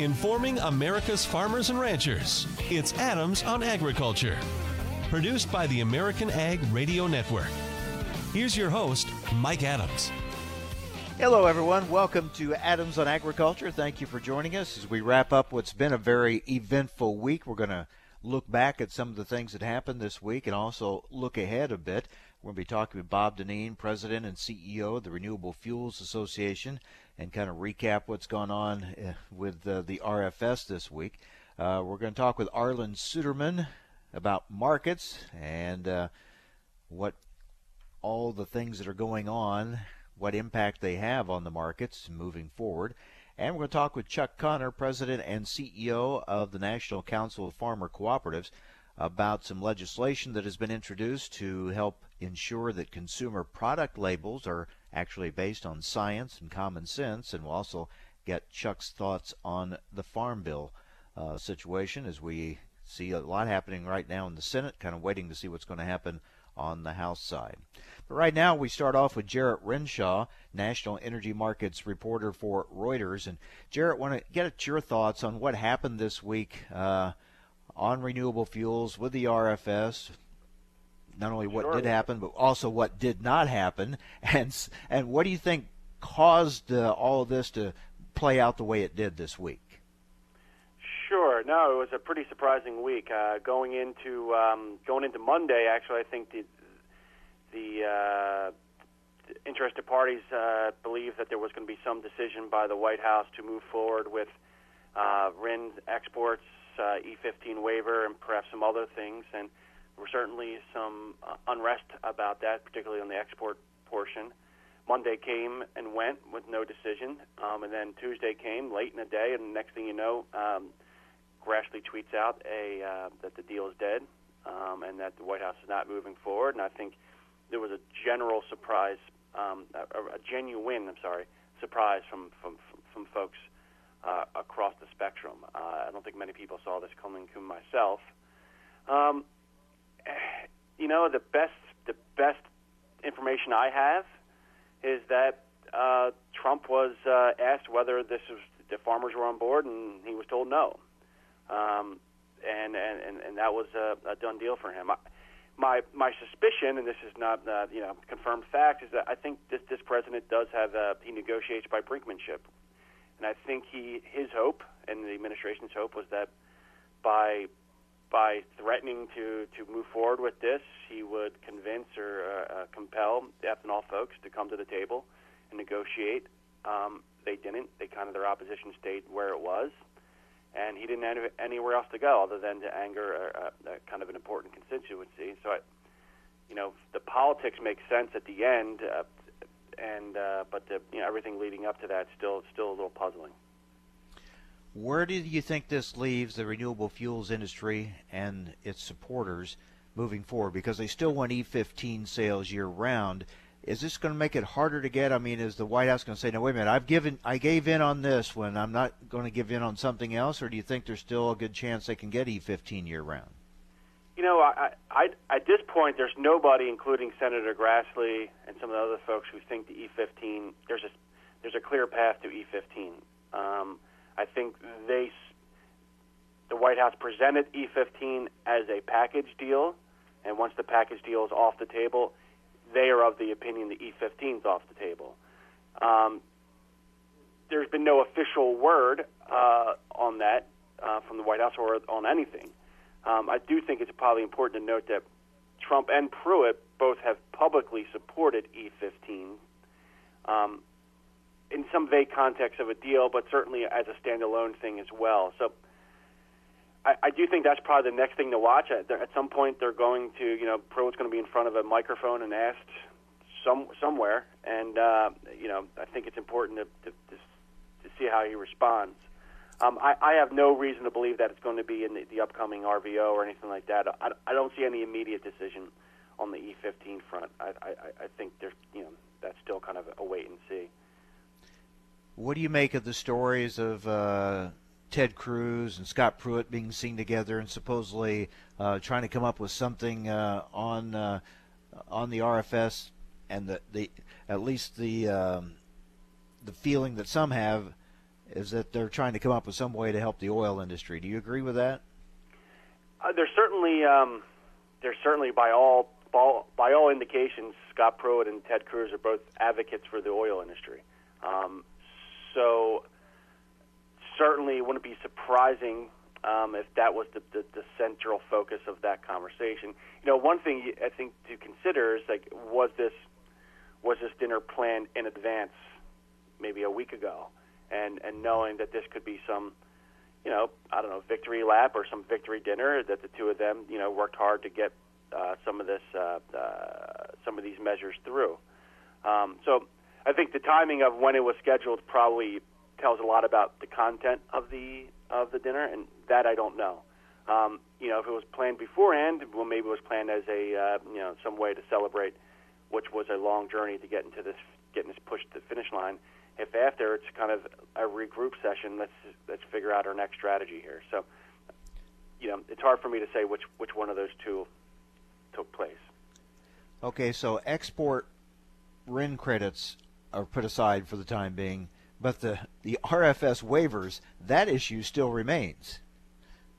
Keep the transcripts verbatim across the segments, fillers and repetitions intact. informing America's farmers and ranchers. It's Adams on Agriculture, produced by the American Ag Radio Network. Here's your host, Mike Adams. Hello, everyone. Welcome to Adams on Agriculture. Thank you for joining us as we wrap up what's been a very eventful week. We're going to look back at some of the things that happened this week and also look ahead a bit. We're going to be talking with Bob Dinneen, President and C E O of the Renewable Fuels Association, and kind of recap what's gone on with uh, the R F S this week. Uh, we're going to talk with Arlan Suderman about markets and uh, what all the things that are going on, what impact they have on the markets moving forward. And we're going to talk with Chuck Conner, President and C E O of the National Council of Farmer Cooperatives, about some legislation that has been introduced to help ensure that consumer product labels are actually based on science and common sense. And we'll also get Chuck's thoughts on the Farm Bill uh, situation, as we see a lot happening right now in the Senate, kind of waiting to see what's going to happen on the House side. But right now, we start off with Jarrett Renshaw, National Energy Markets reporter for Reuters. And Jarrett, want to get at your thoughts on what happened this week uh, on renewable fuels with the R F S, not only what sure. did happen, but also what did not happen. And, and what do you think caused uh, all of this to play out the way it did this week? Sure. No, it was a pretty surprising week. Uh, going into um, going into Monday, actually, I think the the, uh, the interested parties uh, believe that there was going to be some decision by the White House to move forward with uh, R I N exports, uh, E fifteen waiver, and perhaps some other things. And there were certainly some uh, unrest about that, particularly on the export portion. Monday came and went with no decision, um, and then Tuesday came late in the day, and the next thing you know, um, Grassley tweets out a, uh, that the deal is dead um, and that the White House is not moving forward. And I think there was a general surprise, um, a, a genuine, I'm sorry, surprise from from, from folks uh, across the spectrum. Uh, I don't think many people saw this coming, including myself. Um, you know, the best the best information I have is that uh, Trump was uh, asked whether this was, the farmers were on board, and he was told no. Um, and, and, and that was a, a done deal for him. I, my my suspicion, and this is not uh, you know confirmed fact, is that I think this this president does have a, he negotiates by brinkmanship, and I think he his hope and the administration's hope was that by by threatening to to move forward with this, he would convince or uh, compel the ethanol folks to come to the table and negotiate. Um, they didn't. They kind of their opposition stayed where it was. And he didn't have anywhere else to go other than to anger a, a kind of an important constituency. So, I, you know, the politics makes sense at the end, uh, and uh, but the, you know, everything leading up to that still still a little puzzling. Where do you think this leaves the renewable fuels industry and its supporters moving forward? Because they still want E fifteen sales year round. Is this going to make it harder to get? I mean, is the White House going to say, no, wait a minute, I've given, I gave in on this when I'm not going to give in on something else? Or do you think there's still a good chance they can get E fifteen year-round? You know, I, I, at this point, there's nobody, including Senator Grassley and some of the other folks, who think the E fifteen, there's a, there's a clear path to E fifteen. Um, I think they, the White House presented E fifteen as a package deal, and once the package deal is off the table, they are of the opinion the E fifteen's off the table. Um, there's been no official word uh, on that uh, from the White House or on anything. Um, I do think it's probably important to note that Trump and Pruitt both have publicly supported E fifteen um, in some vague context of a deal, but certainly as a standalone thing as well. So I, I do think that's probably the next thing to watch. At, at some point, they're going to, you know, Pruitt's going to be in front of a microphone and asked some, somewhere. And, uh, you know, I think it's important to, to, to, to see how he responds. Um, I, I have no reason to believe that it's going to be in the, the upcoming R V O or anything like that. I, I don't see any immediate decision on the E fifteen front. I, I, I think there's, you know, that's still kind of a wait and see. What do you make of the stories of Uh... Ted Cruz and Scott Pruitt being seen together and supposedly uh, trying to come up with something uh, on uh, on the R F S, and the, the at least the um, the feeling that some have is that they're trying to come up with some way to help the oil industry. Do you agree with that? Uh, there's certainly, um, there's certainly by all, by all by all indications, Scott Pruitt and Ted Cruz are both advocates for the oil industry. Um, so certainly it wouldn't be surprising um, if that was the, the, the central focus of that conversation. You know, one thing I think to consider is, like, was this was this dinner planned in advance, maybe a week ago, and and knowing that this could be some, you know, I don't know, victory lap or some victory dinner that the two of them, you know, worked hard to get uh, some of this, uh, uh, some of these measures through. Um, so I think the timing of when it was scheduled probably tells a lot about the content of the of the dinner, and that I don't know. Um, you know, if it was planned beforehand, well, maybe it was planned as a uh, you know, some way to celebrate, which was a long journey to get into this, getting this pushed to the finish line. If after, it's kind of a regroup session, let's let's figure out our next strategy here. So, you know, it's hard for me to say which which one of those two took place. Okay, so export R I N credits are put aside for the time being, but the, the R F S waivers, that issue still remains.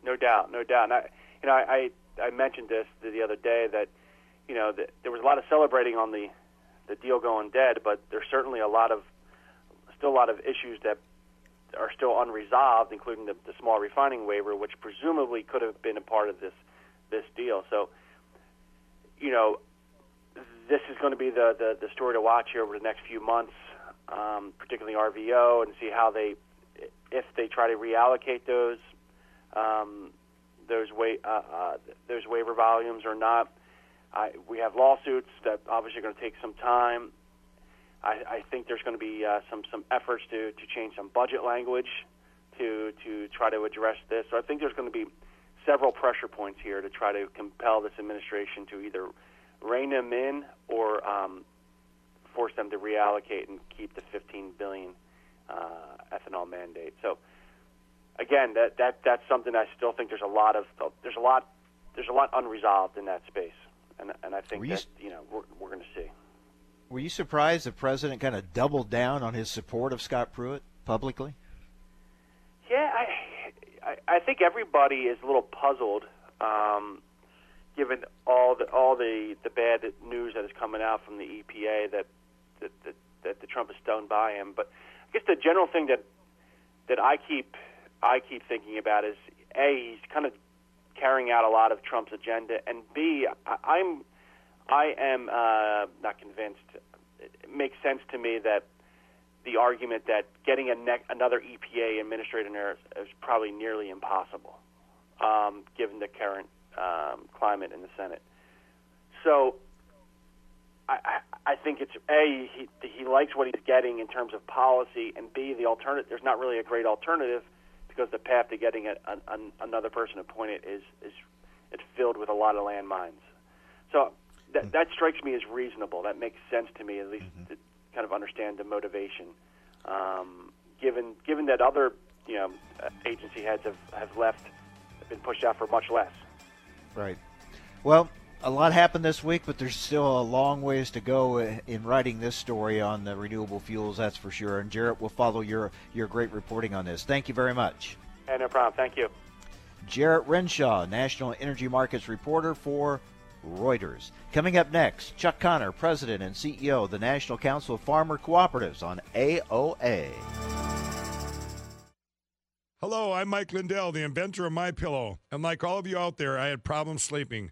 No doubt, no doubt. And I, you know, I, I mentioned this the other day that, you know, that there was a lot of celebrating on the, the deal going dead, but there's certainly a lot of Still a lot of issues that are still unresolved, including the, the small refining waiver, which presumably could have been a part of this this deal. So, you know, this is going to be the, the, the story to watch here over the next few months, um, particularly R V O, and see how they, if they try to reallocate those um, those wa uh, uh, those waiver volumes or not. I, we have lawsuits that obviously are going to take some time. I, I think there's going to be uh, some some efforts to, to change some budget language to to try to address this. So I think there's going to be several pressure points here to try to compel this administration to either rein them in or um, force them to reallocate and keep the fifteen billion dollars uh, ethanol mandate. So again, that that that's something I still think there's a lot of there's a lot there's a lot unresolved in that space, and and I think that, you know, we're we're going to see. Were you surprised the president kind of doubled down on his support of Scott Pruitt publicly? Yeah, I, I, I think everybody is a little puzzled, um, given all the all the, the bad news that is coming out from the E P A that that, that that the Trump is stoned by him. But I guess the general thing that that I keep I keep thinking about is, A, he's kind of carrying out a lot of Trump's agenda, and B, I, I'm. I am uh, not convinced. It makes sense to me that the argument that getting a ne another E P A administrator in there is, is probably nearly impossible, um, given the current um, climate in the Senate. So I, I, I think it's, A, he, he likes what he's getting in terms of policy, and B, the alternative, there's not really a great alternative, because the path to getting a, an, another person appointed is, is it's filled with a lot of landmines. So That, that strikes me as reasonable. That makes sense to me, at least mm-hmm. to kind of understand the motivation. Um, given given that other, you know, agency heads have, have left, have been pushed out for much less. Right. Well, a lot happened this week, but there's still a long ways to go in writing this story on the renewable fuels, that's for sure. And Jarrett, we'll follow your, your great reporting on this. Thank you very much. Hey, no problem. Thank you. Jarrett Renshaw, National Energy Markets Reporter for Reuters. Coming up next, Chuck Conner, President and C E O of the National Council of Farmer Cooperatives on A O A. Hello, I'm Mike Lindell, the inventor of MyPillow. And like all of you out there, I had problems sleeping.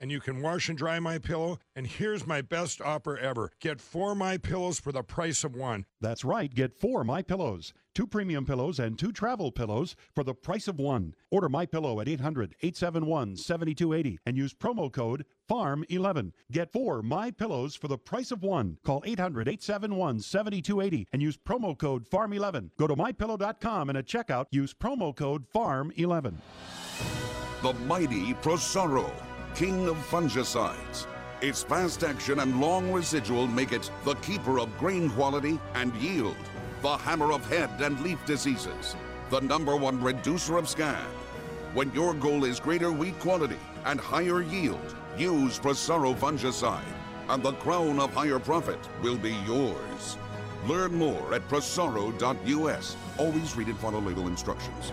and you can wash and dry my pillow. And here's my best offer ever. Get four my pillows for the price of one. That's right. Get four my pillows, two premium pillows and two travel pillows for the price of one. Order my pillow at eight hundred, eight seven one, seven two eight zero and use promo code farm eleven. Get four my pillows for the price of one. Call eight hundred, eight seven one, seven two eight zero and use promo code farm eleven. Go to my pillow dot com and at checkout use promo code farm eleven. The mighty Prosaro, king of fungicides. Its fast action and long residual make it the keeper of grain quality and yield, the hammer of head and leaf diseases, the number one reducer of scab. When your goal is greater wheat quality and higher yield, use Prosaro fungicide, and the crown of higher profit will be yours. Learn more at prosaro dot U S. Always read and follow label instructions.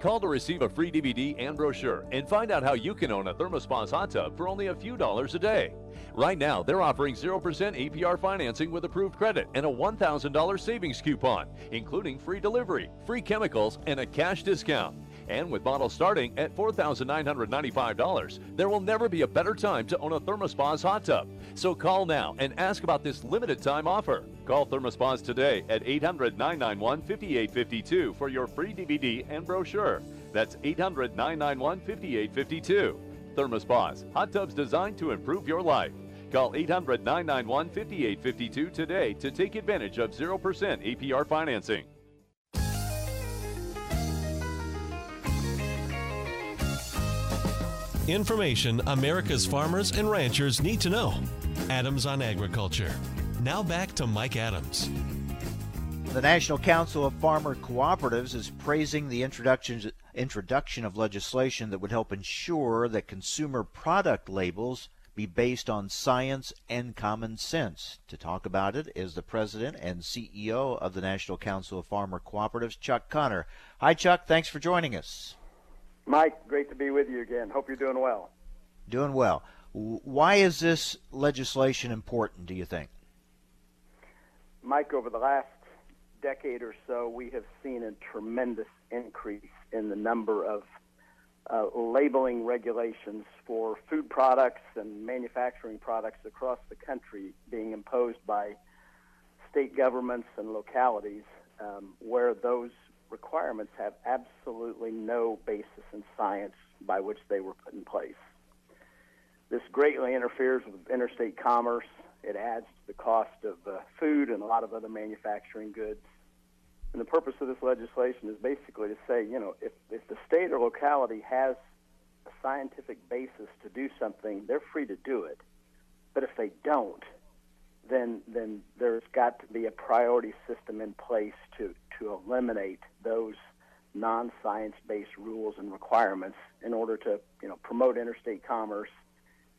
Call to receive a free D V D and brochure and find out how you can own a ThermoSpa's hot tub for only a few dollars a day. Right now, they're offering zero percent A P R financing with approved credit and a one thousand dollars savings coupon, including free delivery, free chemicals, and a cash discount. And with models starting at four thousand nine hundred ninety-five dollars, there will never be a better time to own a ThermoSpa's hot tub. So call now and ask about this limited time offer. Call ThermoSpa's today at eight hundred, nine nine one, five eight five two for your free D V D and brochure. That's eight hundred, nine nine one, five eight five two. ThermoSpa's, hot tubs designed to improve your life. Call eight hundred, nine nine one, five eight five two today to take advantage of zero percent A P R financing. Information America's farmers and ranchers need to know. Adams on Agriculture. Now back to Mike Adams. The National Council of Farmer Cooperatives is praising the introduction introduction of legislation that would help ensure that consumer product labels be based on science and common sense. To talk about it is the president and C E O of the National Council of Farmer Cooperatives, Chuck Conner. Hi, Chuck. Thanks for joining us. Mike, great to be with you again. Hope you're doing well. Doing well. Why is this legislation important, do you think? Mike, over the last decade or so, we have seen a tremendous increase in the number of uh, labeling regulations for food products and manufacturing products across the country being imposed by state governments and localities um, where those requirements have absolutely no basis in science by which they were put in place. This greatly interferes with interstate commerce. It adds to the cost of uh, food and a lot of other manufacturing goods. And the purpose of this legislation is basically to say, you know, if, if the state or locality has a scientific basis to do something, they're free to do it. But if they don't, then then there's got to be a priority system in place to, to eliminate those non-science-based rules and requirements in order to, you know, promote interstate commerce,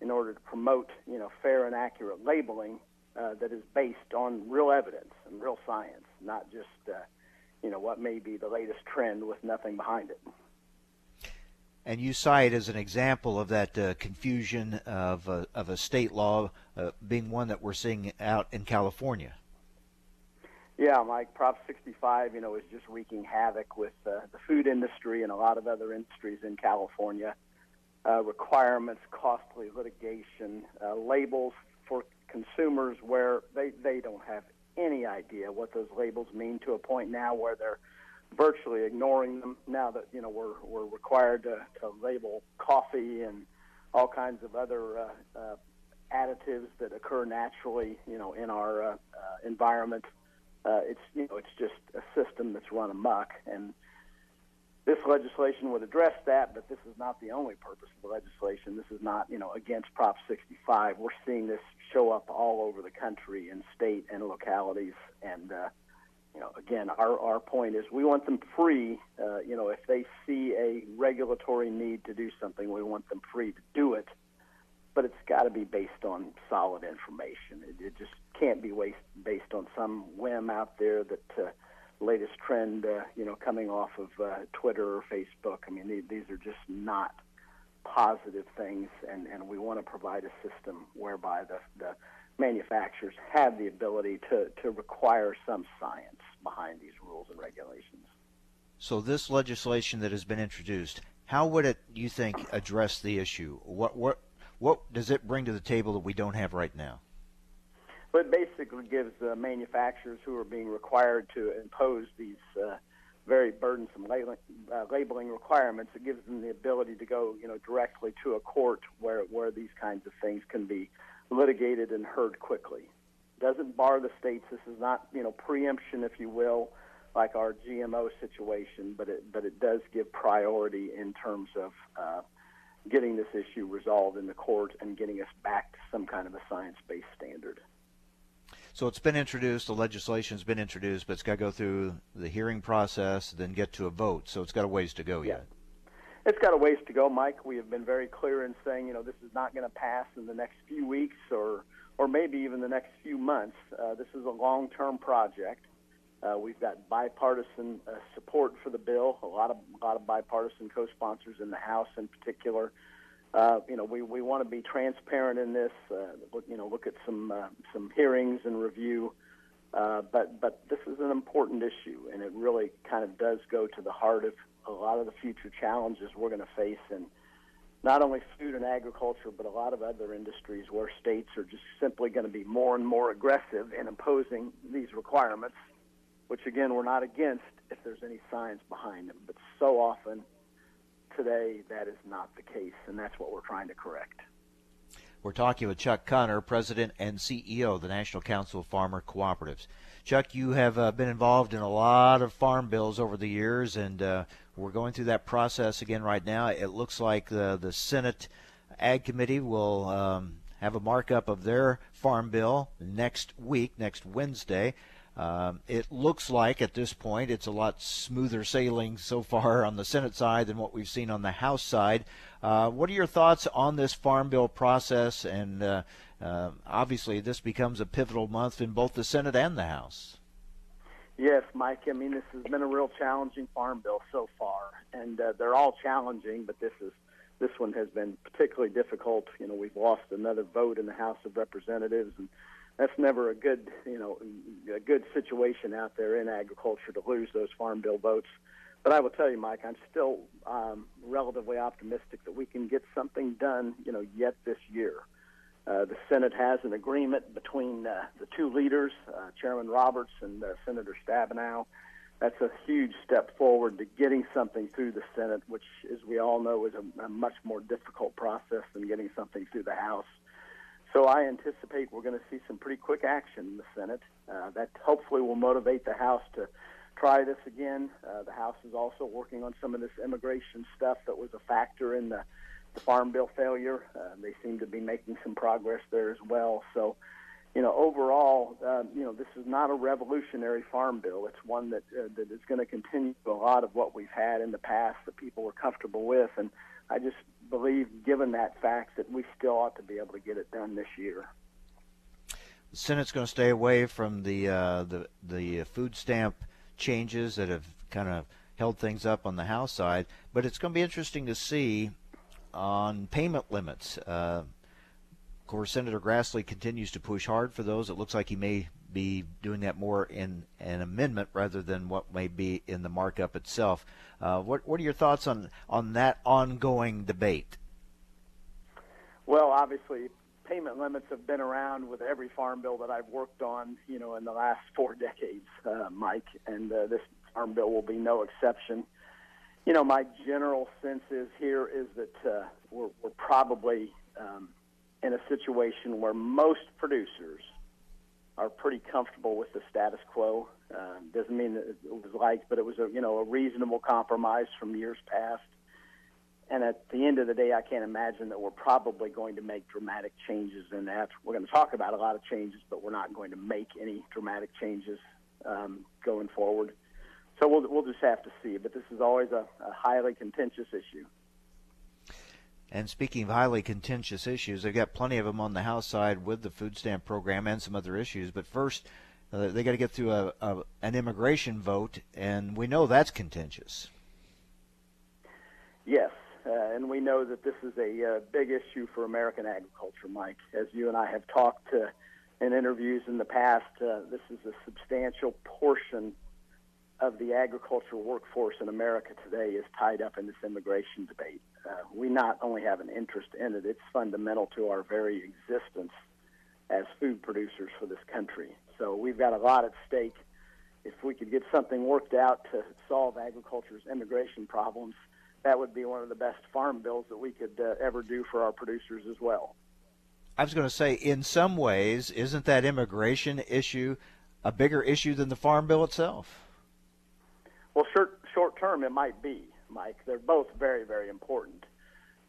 in order to promote, you know, fair and accurate labeling uh, that is based on real evidence and real science, not just, uh, you know, what may be the latest trend with nothing behind it. And you cite as an example of that uh, confusion of a, of a state law uh, being one that we're seeing out in California. Yeah, Mike, Prop sixty-five, you know, is just wreaking havoc with uh, the food industry and a lot of other industries in California. Uh, requirements, costly litigation, uh, labels for consumers where they, they don't have any idea what those labels mean, to a point now where they're virtually ignoring them now that, you know, we're, we're required to, to label coffee and all kinds of other uh, uh, additives that occur naturally, you know, in our uh, uh, environment. Uh, it's, you know, it's just a system that's run amok. And this legislation would address that, but this is not the only purpose of the legislation. This is not, you know, against Prop sixty-five. We're seeing this show up all over the country in state and localities. And, uh, you know, again, our, our point is we want them free. Uh, you know, if they see a regulatory need to do something, we want them free to do it. But it's got to be based on solid information. It, it just can't be waste, based on some whim out there that... Uh, latest trend, uh, you know, coming off of uh, Twitter or Facebook. I mean, th- these are just not positive things, and, and we want to provide a system whereby the, the manufacturers have the ability to, to require some science behind these rules and regulations. So this legislation that has been introduced, how would it, you think, address the issue? What what what does it bring to the table that we don't have right now? But it basically gives uh, manufacturers who are being required to impose these uh, very burdensome labeling, uh, labeling requirements, it gives them the ability to go, you know, directly to a court where, where these kinds of things can be litigated and heard quickly. Doesn't bar the states. This is not, you know, preemption, if you will, like our G M O situation, but it, but it does give priority in terms of uh, getting this issue resolved in the court and getting us back to some kind of a science-based standard. So it's been introduced, the legislation's been introduced, but it's got to go through the hearing process, then get to a vote. So it's got a ways to go yet. Yeah. It's got a ways to go, Mike. We have been very clear in saying, you know, this is not going to pass in the next few weeks or, or maybe even the next few months. Uh, this is a long-term project. Uh, we've got bipartisan uh, support for the bill, a lot of, a lot of bipartisan co-sponsors in the House in particular. Uh, you know, we, we want to be transparent in this, uh, look, you know, look at some uh, some hearings and review, uh, but but this is an important issue, and it really kind of does go to the heart of a lot of the future challenges we're going to face in not only food and agriculture, but a lot of other industries where states are just simply going to be more and more aggressive in imposing these requirements, which, again, we're not against if there's any science behind them, but so often today, that is not the case, and that's what we're trying to correct. We're talking with Chuck Conner, President and C E O of the National Council of Farmer Cooperatives. Chuck, you have uh, been involved in a lot of farm bills over the years, and uh, we're going through that process again right now. It looks like the, the Senate Ag Committee will um, have a markup of their farm bill next week, next Wednesday. Um, it looks like at this point it's a lot smoother sailing so far on the Senate side than what we've seen on the House side. Uh, what are your thoughts on this farm bill process? And uh, uh, obviously this becomes a pivotal month in both the Senate and the House. Yes, Mike. I mean, this has been a real challenging farm bill so far. And uh, they're all challenging, but this is this one has been particularly difficult. You know, we've lost another vote in the House of Representatives, and that's never a good, you know, a good situation out there in agriculture to lose those farm bill votes. But I will tell you, Mike, I'm still um, relatively optimistic that we can get something done, you know, yet this year. Uh, the Senate has an agreement between uh, the two leaders, uh, Chairman Roberts and uh, Senator Stabenow. That's a huge step forward to getting something through the Senate, which, as we all know, is a, a much more difficult process than getting something through the House. So I anticipate we're going to see some pretty quick action in the Senate. Uh, that hopefully will motivate the House to try this again. Uh, the House is also working on some of this immigration stuff that was a factor in the, the farm bill failure. Uh, they seem to be making some progress there as well. So, you know, overall, uh, you know, this is not a revolutionary farm bill. It's one that uh, that is going to continue a lot of what we've had in the past that people were comfortable with, and I just believe, given that fact, that we still ought to be able to get it done this year. The Senate's going to stay away from the uh, the the food stamp changes that have kind of held things up on the House side, but it's going to be interesting to see on payment limits. Uh, of course, Senator Grassley continues to push hard for those. It looks like he may be doing that more in an amendment rather than what may be in the markup itself. Uh, what what are your thoughts on, on that ongoing debate? Well, obviously, payment limits have been around with every farm bill that I've worked on, you know, in the last four decades, uh, Mike, and uh, this farm bill will be no exception. You know, my general sense is here is that uh, we're, we're probably um, in a situation where most producers are pretty comfortable with the status quo. Uh, doesn't mean that it was liked, but it was a you know a reasonable compromise from years past. And at the end of the day, I can't imagine that we're probably going to make dramatic changes in that. We're going to talk about a lot of changes, but we're not going to make any dramatic changes um, going forward. So we'll we'll just have to see. But this is always a, a highly contentious issue. And speaking of highly contentious issues, they've got plenty of them on the House side with the food stamp program and some other issues. But first, uh, they got to get through a, a, an immigration vote, and we know that's contentious. Yes. Uh, and we know that this is a uh, big issue for American agriculture, Mike. As you and I have talked uh, in interviews in the past, uh, this is a substantial portion of the agricultural workforce in America today is tied up in this immigration debate. Uh, we not only have an interest in it, it's fundamental to our very existence as food producers for this country. So we've got a lot at stake. If we could get something worked out to solve agriculture's immigration problems, that would be one of the best farm bills that we could uh, ever do for our producers as well. I was going to say, in some ways, isn't that immigration issue a bigger issue than the farm bill itself? Well, short, short term, it might be, Mike. They're both very, very important.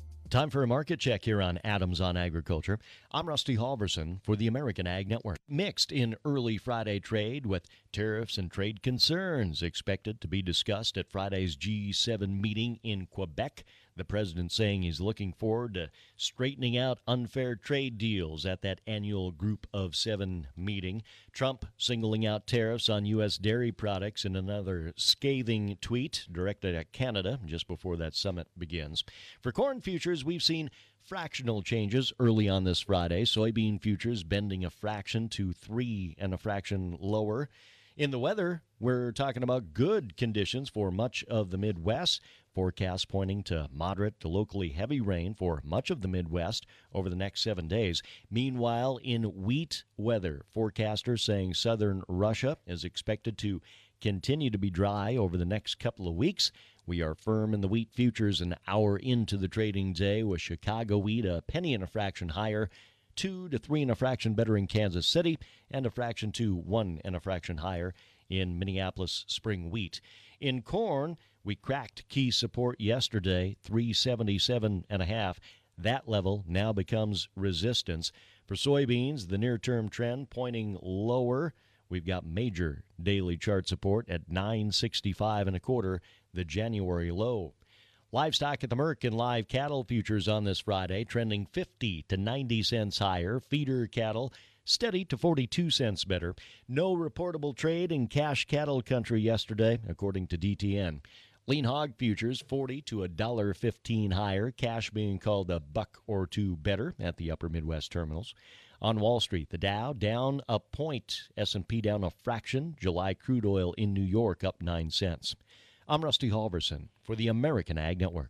Time for a market check here on Adams on Agriculture. I'm Rusty Halverson for the American Ag Network. Mixed in early Friday trade with tariffs and trade concerns expected to be discussed at Friday's G seven meeting in Quebec. The president saying he's looking forward to straightening out unfair trade deals at that annual Group of Seven meeting. Trump singling out tariffs on U S dairy products in another scathing tweet directed at Canada just before that summit begins. For corn futures, we've seen fractional changes early on this Friday. Soybean futures bending a fraction to three and a fraction lower. In the weather, we're talking about good conditions for much of the Midwest. Forecasts pointing to moderate to locally heavy rain for much of the Midwest over the next seven days. Meanwhile, in wheat weather, forecasters saying southern Russia is expected to continue to be dry over the next couple of weeks. We are firm in the wheat futures an hour into the trading day, with Chicago wheat a penny and a fraction higher, two to three and a fraction better in Kansas City, and a fraction to one and a fraction higher in Minneapolis spring wheat. In corn, we cracked key support yesterday, three seventy-seven and a half. That level now becomes resistance. For soybeans, the near-term trend pointing lower. We've got major daily chart support at nine sixty-five and a quarter, the January low. Livestock at the Merck and live cattle futures on this Friday trending fifty to ninety cents higher. Feeder cattle steady to forty-two cents better. No reportable trade in cash cattle country yesterday, according to D T N. Lean hog futures forty to a dollar fifteen higher, cash being called a buck or two better at the upper Midwest terminals. On Wall Street, the Dow down a point, S and P down a fraction, July crude oil in New York up nine cents. I'm Rusty Halverson for the American Ag Network.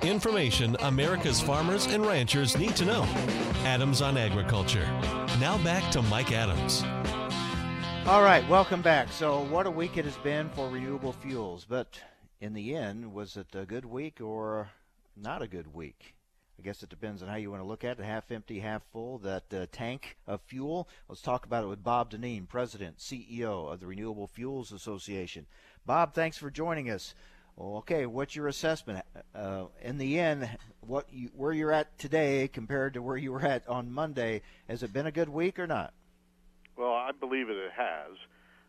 Information America's farmers and ranchers need to know. Adams on Agriculture. Now back to Mike Adams. All right, welcome back. So what a week it has been for renewable fuels. But in the end, was it a good week or not a good week? I guess it depends on how you want to look at it. Half empty, half full, that uh, tank of fuel. Let's talk about it with Bob Dinneen, President, C E O of the Renewable Fuels Association. Bob, thanks for joining us. Okay, what's your assessment uh, in the end? What you, where you're at today compared to where you were at on Monday? Has it been a good week or not? Well, I believe it has.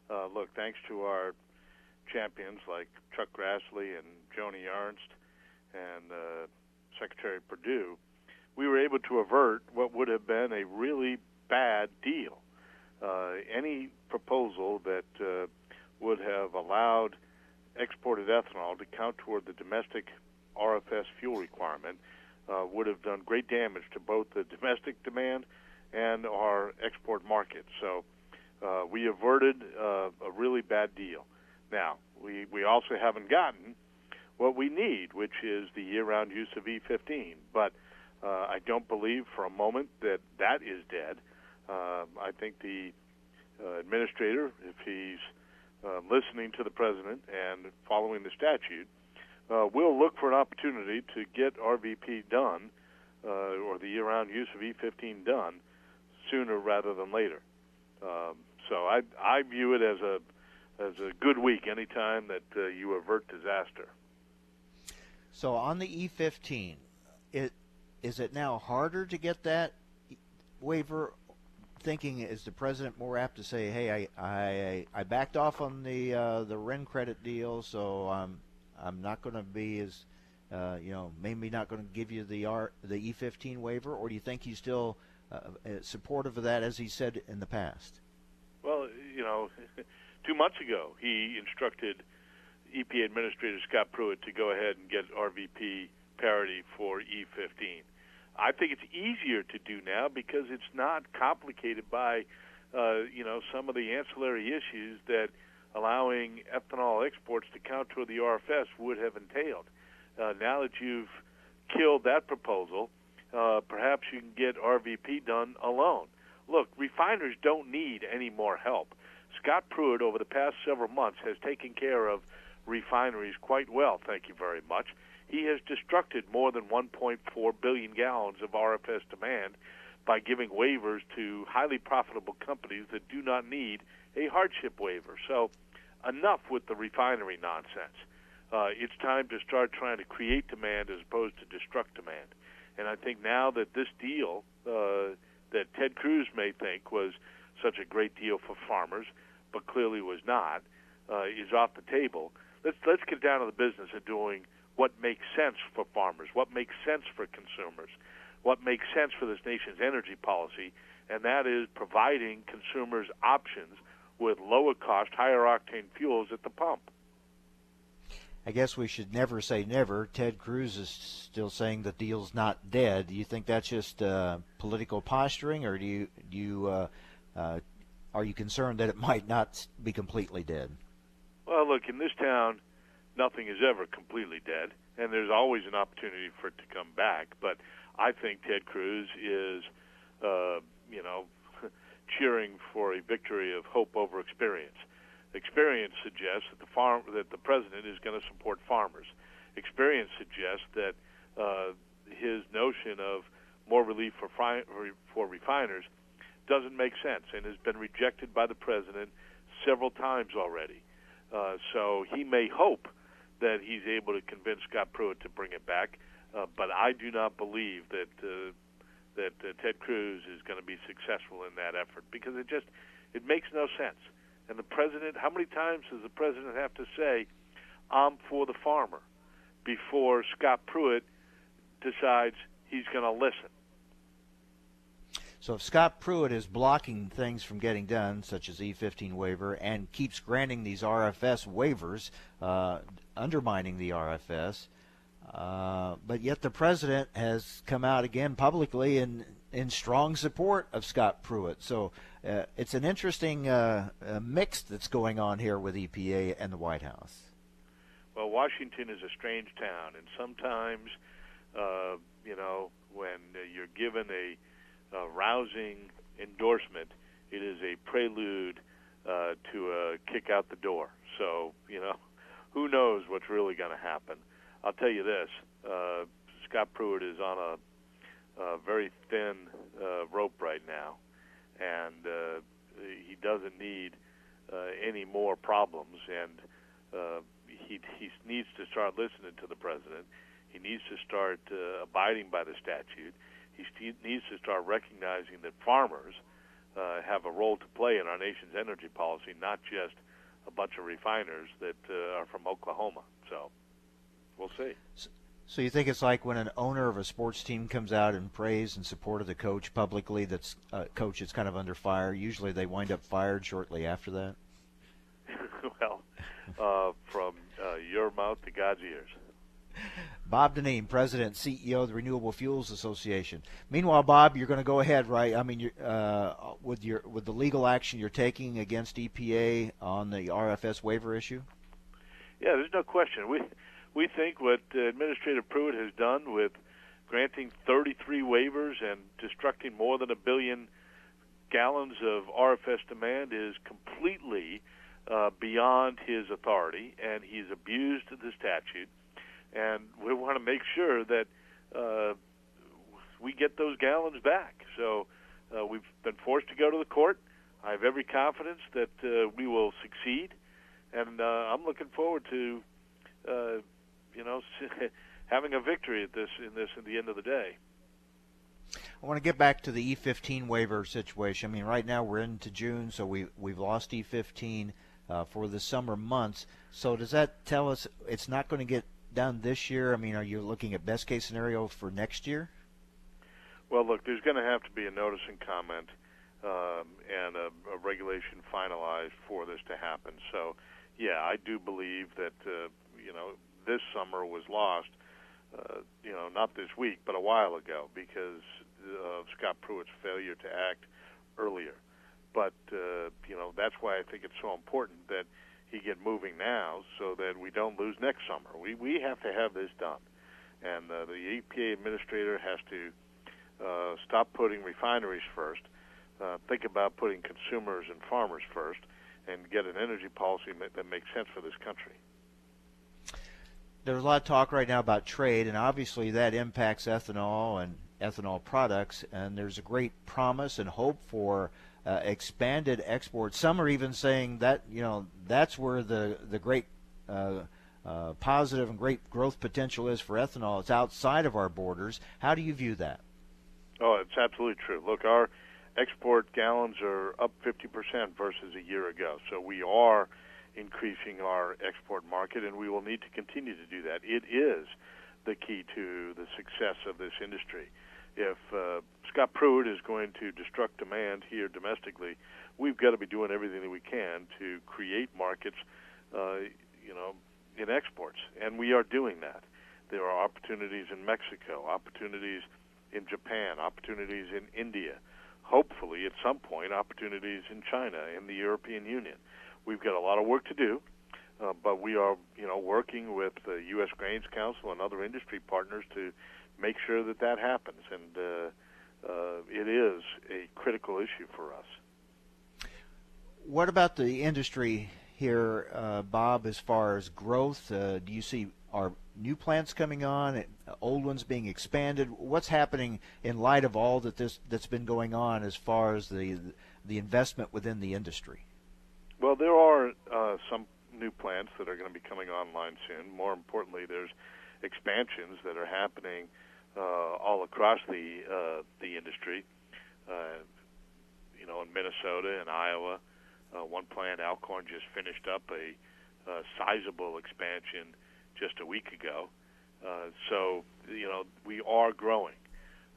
Uh, look, thanks to our champions like Chuck Grassley and Joni Ernst and uh, Secretary Perdue, we were able to avert what would have been a really bad deal. Uh, any proposal that uh, would have allowed exported ethanol to count toward the domestic R F S fuel requirement uh, would have done great damage to both the domestic demand and our export market. So uh, we averted uh, a really bad deal. Now, we, we also haven't gotten what we need, which is the year-round use of E fifteen. But uh, I don't believe for a moment that that is dead. Uh, I think the uh, administrator, if he's Uh, listening to the president and following the statute, uh, we'll look for an opportunity to get R V P done uh, or the year-round use of E fifteen done sooner rather than later. Um, so I, I view it as a as a good week any time that uh, you avert disaster. So on the E fifteen, it, is it now harder to get that waiver? Thinking, is the president more apt to say, hey, I I, I backed off on the uh, the R I N credit deal, so I'm I'm not going to be as uh, you know maybe not going to give you the R, the E fifteen waiver? Or do you think he's still uh, supportive of that as he said in the past? Well, you know, now two months ago, he instructed E P A Administrator Scott Pruitt to go ahead and get R V P parity for E fifteen. I think it's easier to do now because it's not complicated by, uh, you know, some of the ancillary issues that allowing ethanol exports to count toward the R F S would have entailed. Uh, now that you've killed that proposal, uh, perhaps you can get R V P done alone. Look, refiners don't need any more help. Scott Pruitt, over the past several months, has taken care of refineries quite well, thank you very much. He has destructed more than one point four billion gallons of R F S demand by giving waivers to highly profitable companies that do not need a hardship waiver. So enough with the refinery nonsense. Uh, it's time to start trying to create demand as opposed to destruct demand. And I think now that this deal uh, that Ted Cruz may think was such a great deal for farmers, but clearly was not, uh, is off the table. Let's let's get down to the business of doing what makes sense for farmers, what makes sense for consumers, what makes sense for this nation's energy policy, and that is providing consumers options with lower-cost, higher-octane fuels at the pump. I guess we should never say never. Ted Cruz is still saying the deal's not dead. Do you think that's just uh, political posturing, or do you do you uh, uh, are you concerned that it might not be completely dead? Well, look, in this town, nothing is ever completely dead, and there's always an opportunity for it to come back. But I think Ted Cruz is, uh, you know, cheering for a victory of hope over experience. Experience suggests that the farm that the president is going to support farmers. Experience suggests that uh, his notion of more relief for, fri- for refiners doesn't make sense and has been rejected by the president several times already. Uh, so he may hope that he's able to convince Scott Pruitt to bring it back, uh, but I do not believe that uh, that uh, Ted Cruz is going to be successful in that effort because it just it makes no sense. And the president, how many times does the president have to say, I'm for the farmer, before Scott Pruitt decides he's going to listen? So if Scott Pruitt is blocking things from getting done, such as E fifteen waiver, and keeps granting these R F S waivers, uh, undermining the R F S, uh, but yet the president has come out again publicly in in strong support of Scott Pruitt. So uh, it's an interesting uh, uh, mix that's going on here with E P A and the White House. Well, Washington is a strange town, and sometimes, uh, you know, when you're given a uh, rousing endorsement, it is a prelude uh, to a kick out the door. So, you know, who knows what's really going to happen. I'll tell you this, uh, Scott Pruitt is on a Uh, very thin uh, rope right now, and uh, he doesn't need uh, any more problems, and uh, he, he needs to start listening to the president. He needs to start uh, abiding by the statute. He st- needs to start recognizing that farmers uh, have a role to play in our nation's energy policy, not just a bunch of refiners that uh, are from Oklahoma. So we'll see. So- So you think it's like when an owner of a sports team comes out in praise and support of the coach publicly, that's uh, coach that's kind of under fire, usually they wind up fired shortly after that? Well, uh, from uh, your mouth to God's ears. Bob Dinneen, President, C E O of the Renewable Fuels Association. Meanwhile, Bob, you're going to go ahead, right? I mean, you're, uh, with your with the legal action you're taking against E P A on the R F S waiver issue? Yeah, there's no question. We... We think what uh, Administrator Pruitt has done with granting thirty-three waivers and destructing more than a billion gallons of R F S demand is completely uh, beyond his authority, and he's abused the statute. And we want to make sure that uh, we get those gallons back. So uh, we've been forced to go to the court. I have every confidence that uh, we will succeed, and uh, I'm looking forward to Uh, you know, having a victory at this in this at the end of the day. I want to get back to the E fifteen waiver situation. I mean, right now we're into June, so we we've lost E fifteen uh, for the summer months. So does that tell us it's not going to get done this year? I mean, are you looking at best case scenario for next year? Well, look, there's going to have to be a notice and comment. um, and a, a regulation finalized for this to happen. So, yeah, I do believe that, uh, you know, this summer was lost, uh, you know, not this week, but a while ago, because of Scott Pruitt's failure to act earlier. But, uh, you know, that's why I think it's so important that he get moving now so that we don't lose next summer. We we have to have this done. And uh, the E P A administrator has to uh, stop putting refineries first, uh, think about putting consumers and farmers first, and get an energy policy that makes sense for this country. There's a lot of talk right now about trade, and obviously that impacts ethanol and ethanol products, and there's a great promise and hope for uh, expanded exports. Some are even saying that, you know, that's where the, the great uh, uh, positive and great growth potential is for ethanol. It's outside of our borders. How do you view that? Oh, it's absolutely true. Look, our export gallons are up fifty percent versus a year ago, so we are increasing our export market, and we will need to continue to do that. It is the key to the success of this industry. If uh, Scott Pruitt is going to destruct demand here domestically, we've got to be doing everything that we can to create markets, uh, you know, in exports, and we are doing that. There are opportunities in Mexico, opportunities in Japan, opportunities in India, hopefully at some point opportunities in China and the European Union. We've got a lot of work to do, uh, but we are, you know, working with the U S Grains Council and other industry partners to make sure that that happens, and uh, uh, it is a critical issue for us. What about the industry here, uh, Bob, as far as growth? Uh, do you see our new plants coming on, old ones being expanded? What's happening in light of all that this that's been going on as far as the the investment within the industry? Well, there are uh, some new plants that are going to be coming online soon. More importantly, there's expansions that are happening uh, all across the uh, the industry. Uh, you know, in Minnesota and Iowa, uh, one plant, Alcorn, just finished up a uh, sizable expansion just a week ago. Uh, so, you know, we are growing,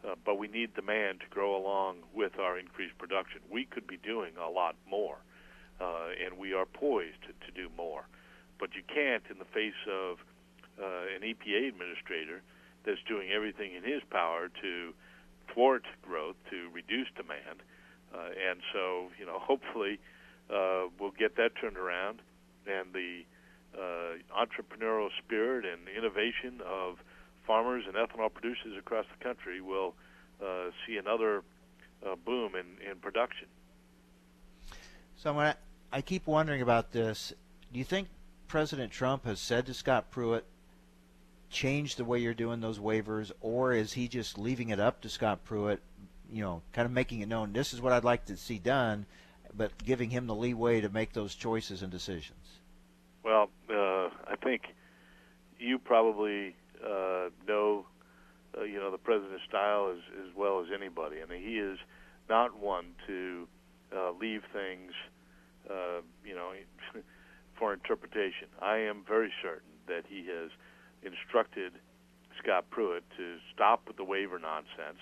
uh, but we need demand to grow along with our increased production. We could be doing a lot more. Uh, and we are poised to, to do more. But you can't, in the face of uh, an E P A administrator that's doing everything in his power to thwart growth, to reduce demand. Uh, and so, you know, hopefully uh, we'll get that turned around, and the uh, entrepreneurial spirit and innovation of farmers and ethanol producers across the country will uh, see another uh, boom in, in production. So when I, I keep wondering about this, do you think President Trump has said to Scott Pruitt, change the way you're doing those waivers, or is he just leaving it up to Scott Pruitt, you know, kind of making it known, this is what I'd like to see done, but giving him the leeway to make those choices and decisions? Well, uh, I think you probably uh, know, uh, you know, the president's style as, as well as anybody. I mean, he is not one to Uh, leave things, uh, you know, for interpretation. I am very certain that he has instructed Scott Pruitt to stop with the waiver nonsense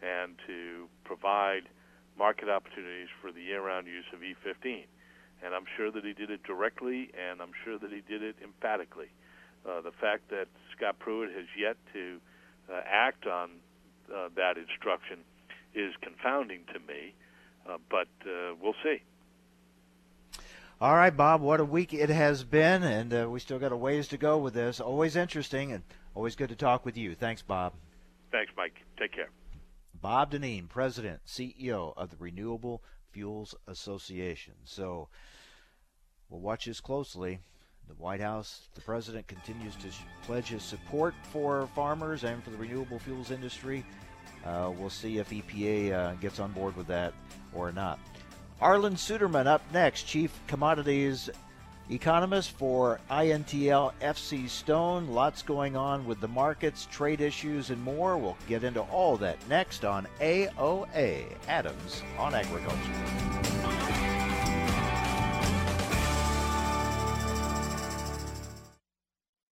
and to provide market opportunities for the year-round use of E fifteen. And I'm sure that he did it directly, and I'm sure that he did it emphatically. Uh, the fact that Scott Pruitt has yet to uh, act on uh, that instruction is confounding to me. Uh, but uh, we'll see. All right, Bob, what a week it has been, and uh, we still got a ways to go with this. Always interesting and always good to talk with you. Thanks, Bob. Thanks, Mike. Take care. Bob Dinneen, President, C E O of the Renewable Fuels Association. So we'll watch this closely. The White House, the President continues to pledge his support for farmers and for the renewable fuels industry. Uh, we'll see if E P A uh, gets on board with that or not. Arlan Suderman up next, Chief Commodities Economist for I N T L F C Stone. Lots going on with the markets, trade issues, and more. We'll get into all that next on A O A, Adams on Agriculture.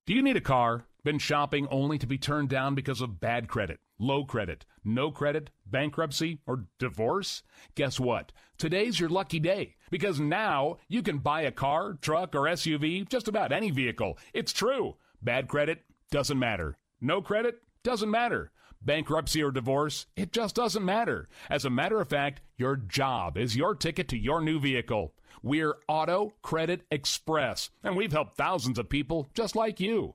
Do you need a car? been shopping only to be turned down because of bad credit, low credit, no credit, bankruptcy, or divorce? Guess what? Today's your lucky day, because now you can buy a car, truck, or S U V, just about any vehicle. It's true. Bad credit doesn't matter. No credit doesn't matter. Bankruptcy or divorce, it just doesn't matter. As a matter of fact, your job is your ticket to your new vehicle. We're Auto Credit Express, and we've helped thousands of people just like you.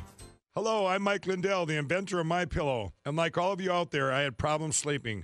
Hello, I'm Mike Lindell, the inventor of MyPillow. And like all of you out there, I had problems sleeping.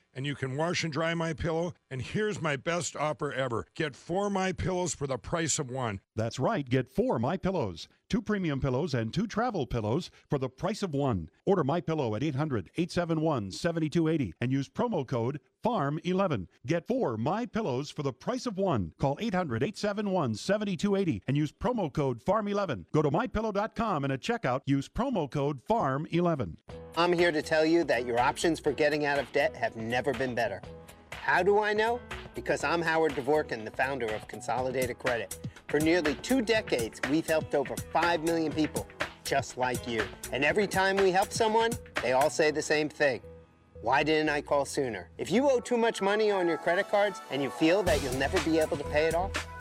and you can wash and dry MyPillow. And here's my best offer ever. Get four MyPillows for the price of one. That's right. Get four MyPillows, two premium pillows and two travel pillows for the price of one. Order MyPillow at eight hundred eight seven one seven two eight zero and use promo code farm eleven. Get four MyPillows for the price of one. Call eight hundred eight seven one seven two eight zero and use promo code farm eleven. Go to my pillow dot com and at checkout, use promo code farm eleven. I'm here to tell you that your options for getting out of debt have never been better. How do I know? Because I'm Howard Dvorkin, the founder of Consolidated Credit. For nearly two decades, we've helped over five million people just like you. And every time we help someone, they all say the same thing. Why didn't I call sooner? If you owe too much money on your credit cards and you feel that you'll never be able to pay it off,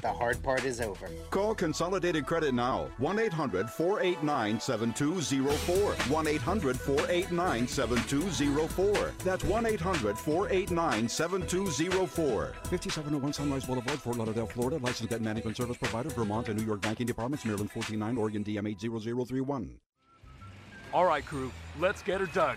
the hard part is over. Call Consolidated Credit now. one eight hundred four eight nine seven two zero four. one eight hundred four eight nine seven two zero four. That's one eight hundred four eight nine seven two zero four. fifty-seven oh one Sunrise Boulevard, Fort Lauderdale, Florida. Licensed debt management service provider, Vermont and New York banking departments, Maryland fourteen nine, Oregon D M eight zero zero three one. All right, crew, let's get her dug.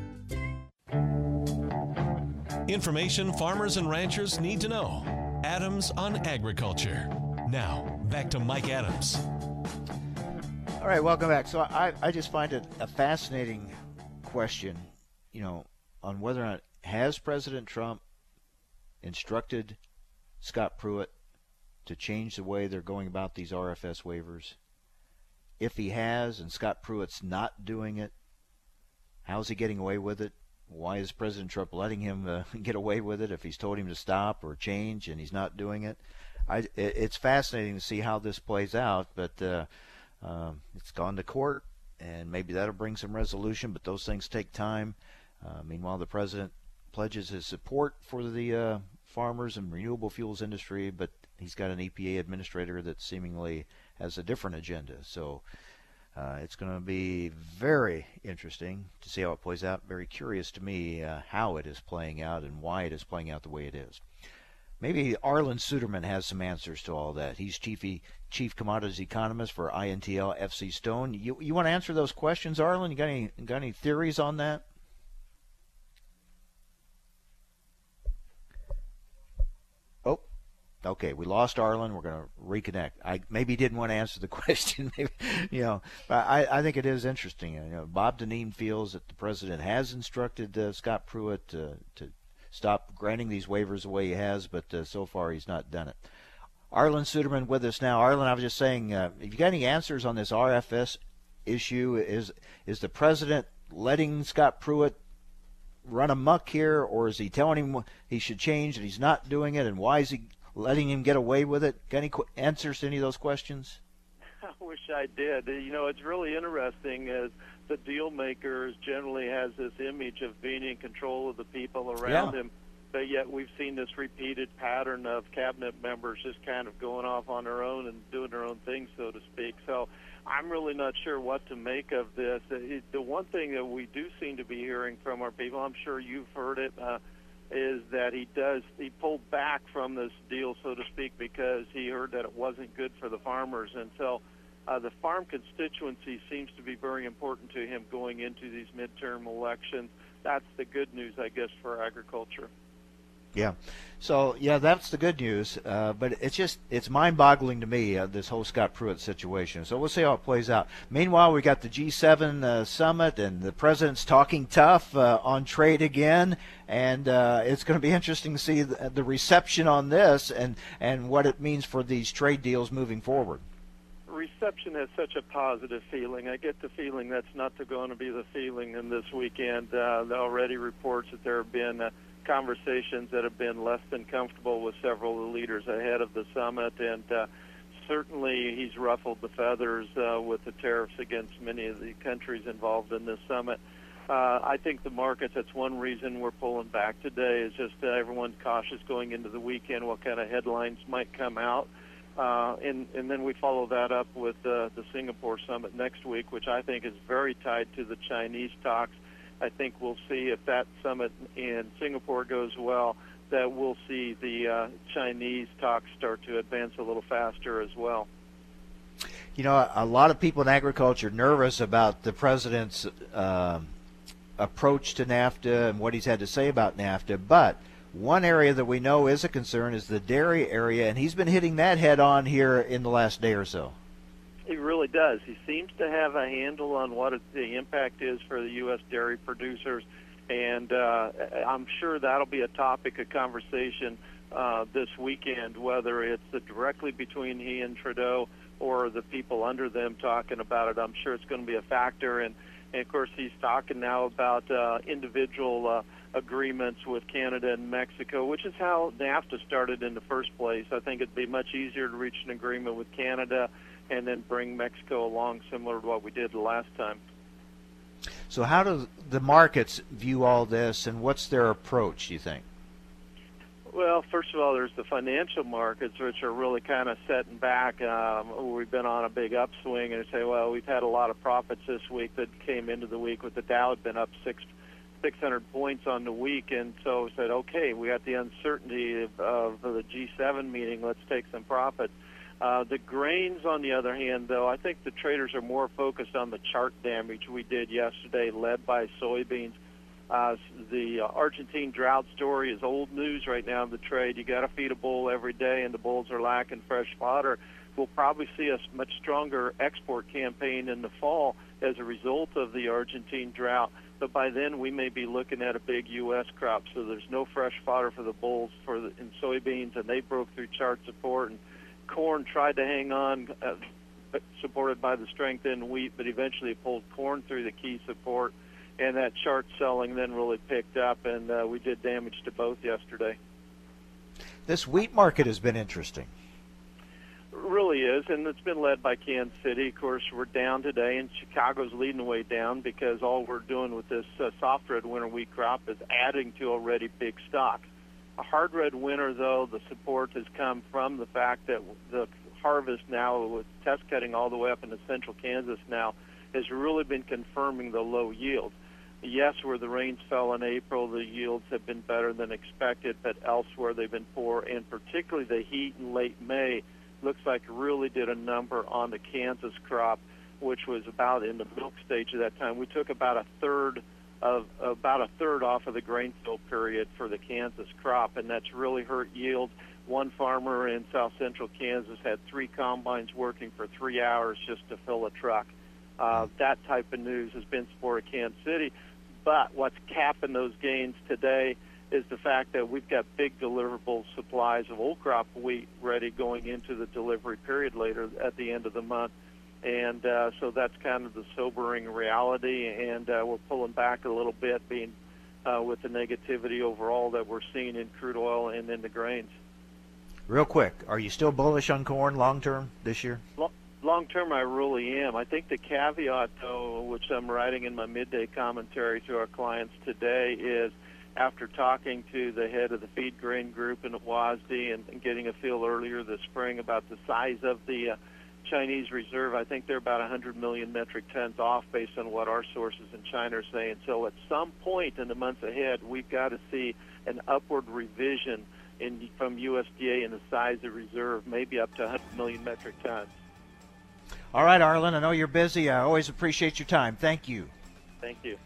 Information farmers and ranchers need to know. Adams on Agriculture. Now, back to Mike Adams. All right, welcome back. So I, I just find it a fascinating question, you know, on whether or not, has President Trump instructed Scott Pruitt to change the way they're going about these R F S waivers? If he has, and Scott Pruitt's not doing it, how's he getting away with it? Why is President Trump letting him uh, get away with it if he's told him to stop or change and he's not doing it? I, it it's fascinating to see how this plays out, but uh, um, it's gone to court, and maybe that'll bring some resolution, but those things take time. Uh, meanwhile, the president pledges his support for the uh, farmers and renewable fuels industry, but he's got an E P A administrator that seemingly has a different agenda. So uh, it's going to be very interesting to see how it plays out. Very curious to me uh, how it is playing out and why it is playing out the way it is. Maybe Arlan Suderman has some answers to all that. He's chief chief commodities economist for I N T L F C Stone. You you want to answer those questions, Arlan? You got any got any theories on that? Okay, we lost Arlan. We're going to reconnect. I maybe didn't want to answer the question. Maybe, you know, but I, I think it is interesting. You know, Bob Dinneen feels that the president has instructed uh, Scott Pruitt to, to stop granting these waivers the way he has, but uh, so far he's not done it. Arlan Suderman with us now. Arlan, I was just saying, uh, if you got any answers on this R F S issue, is is the president letting Scott Pruitt run amok here, or is he telling him he should change and he's not doing it, and why is he letting him get away with it? Got any qu- answers to any of those questions? I wish I did. You know, it's really interesting as the deal makers generally has this image of being in control of the people around yeah. him, but yet we've seen this repeated pattern of cabinet members just kind of going off on their own and doing their own thing, so to speak. So I'm really not sure what to make of this. It, the one thing that we do seem to be hearing from our people, I'm sure you've heard it, uh, is that he does he pulled back from this deal, so to speak, because he heard that it wasn't good for the farmers. And so uh, the farm constituency seems to be very important to him going into these midterm elections. That's the good news, I guess, for agriculture. Yeah. So, yeah, that's the good news. Uh, but it's just it's mind-boggling to me, uh, this whole Scott Pruitt situation. So we'll see how it plays out. Meanwhile, we got the G seven uh, summit, and the president's talking tough uh, on trade again. And uh, it's going to be interesting to see the, the reception on this and, and what it means for these trade deals moving forward. Reception has such a positive feeling. I get the feeling that's not going to be the feeling in this weekend. Uh, there already reports that there have been uh, – conversations that have been less than comfortable with several of the leaders ahead of the summit, and uh, certainly he's ruffled the feathers uh, with the tariffs against many of the countries involved in this summit. Uh, I think the markets, that's one reason we're pulling back today, is just uh, everyone's cautious going into the weekend, what kind of headlines might come out. Uh, and, and then we follow that up with uh, the Singapore summit next week, which I think is very tied to the Chinese talks. I think we'll see if that summit in Singapore goes well, that we'll see the uh, Chinese talks start to advance a little faster as well. You know, a lot of people in agriculture are nervous about the president's uh, approach to NAFTA and what he's had to say about NAFTA, but one area that we know is a concern is the dairy area, and he's been hitting that head on here in the last day or so. He really does. He seems to have a handle on what the impact is for the U S dairy producers, and uh, I'm sure that'll be a topic of conversation uh, this weekend, whether it's the directly between he and Trudeau or the people under them talking about it. I'm sure it's going to be a factor, and, and of course he's talking now about uh, individual uh, agreements with Canada and Mexico, which is how NAFTA started in the first place. I think it'd be much easier to reach an agreement with Canada and then bring Mexico along, similar to what we did the last time. So how do the markets view all this, and what's their approach, do you think? Well, first of all, there's the financial markets, which are really kind of setting back. Um, we've been on a big upswing, and they say, well, we've had a lot of profits this week that came into the week with the Dow had been up six, 600 points on the week, and so we said, okay, we got the uncertainty of, of the G seven meeting, let's take some profits. Uh, the grains, on the other hand, though, I think the traders are more focused on the chart damage we did yesterday, led by soybeans. Uh, the uh, Argentine drought story is old news right now in the trade. You got to feed a bull every day, and the bulls are lacking fresh fodder. We'll probably see a much stronger export campaign in the fall as a result of the Argentine drought. But by then, we may be looking at a big U S crop, so there's no fresh fodder for the bulls for the, and soybeans, and they broke through chart support. And corn tried to hang on, uh, supported by the strength in wheat, but eventually it pulled corn through the key support. And that chart selling then really picked up, and uh, we did damage to both yesterday. This wheat market has been interesting. It really is, and it's been led by Kansas City. Of course, we're down today, and Chicago's leading the way down because all we're doing with this uh, soft red winter wheat crop is adding to already big stock. A hard red winter, though, the support has come from the fact that the harvest now, with test cutting all the way up into central Kansas now, has really been confirming the low yield. Yes, where the rains fell in April, the yields have been better than expected, but elsewhere they've been poor, and particularly the heat in late May looks like really did a number on the Kansas crop, which was about in the milk stage at that time. We took about a third of about a third off of the grain fill period for the Kansas crop, and that's really hurt yields. One farmer in south central Kansas had three combines working for three hours just to fill a truck. Uh, that type of news has been supported in Kansas City. But what's capping those gains today is the fact that we've got big deliverable supplies of old crop wheat ready going into the delivery period later at the end of the month. And uh, so that's kind of the sobering reality, and uh, we're pulling back a little bit being uh, with the negativity overall that we're seeing in crude oil and in the grains. Real quick, are you still bullish on corn long-term this year? Well, long-term, I really am. I think the caveat, though, which I'm writing in my midday commentary to our clients today is after talking to the head of the feed grain group in WASDE and, and getting a feel earlier this spring about the size of the uh, Chinese reserve, I think they're about one hundred million metric tons off based on what our sources in China are saying. So at some point in the months ahead, we've got to see an upward revision in, from U S D A in the size of the reserve, maybe up to one hundred million metric tons. All right, Arlan, I know you're busy. I always appreciate your time. Thank you. Thank you.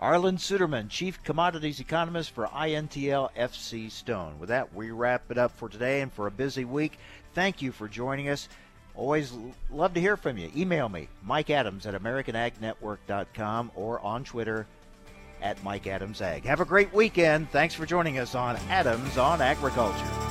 Arlan Suderman, Chief Commodities Economist for I N T L F C Stone. With that, we wrap it up for today and for a busy week. Thank you for joining us. Always love to hear from you. Email me, Mike Adams at American Ag Network dot com or on Twitter at Mike Adams Ag. Have a great weekend. Thanks for joining us on Adams on Agriculture.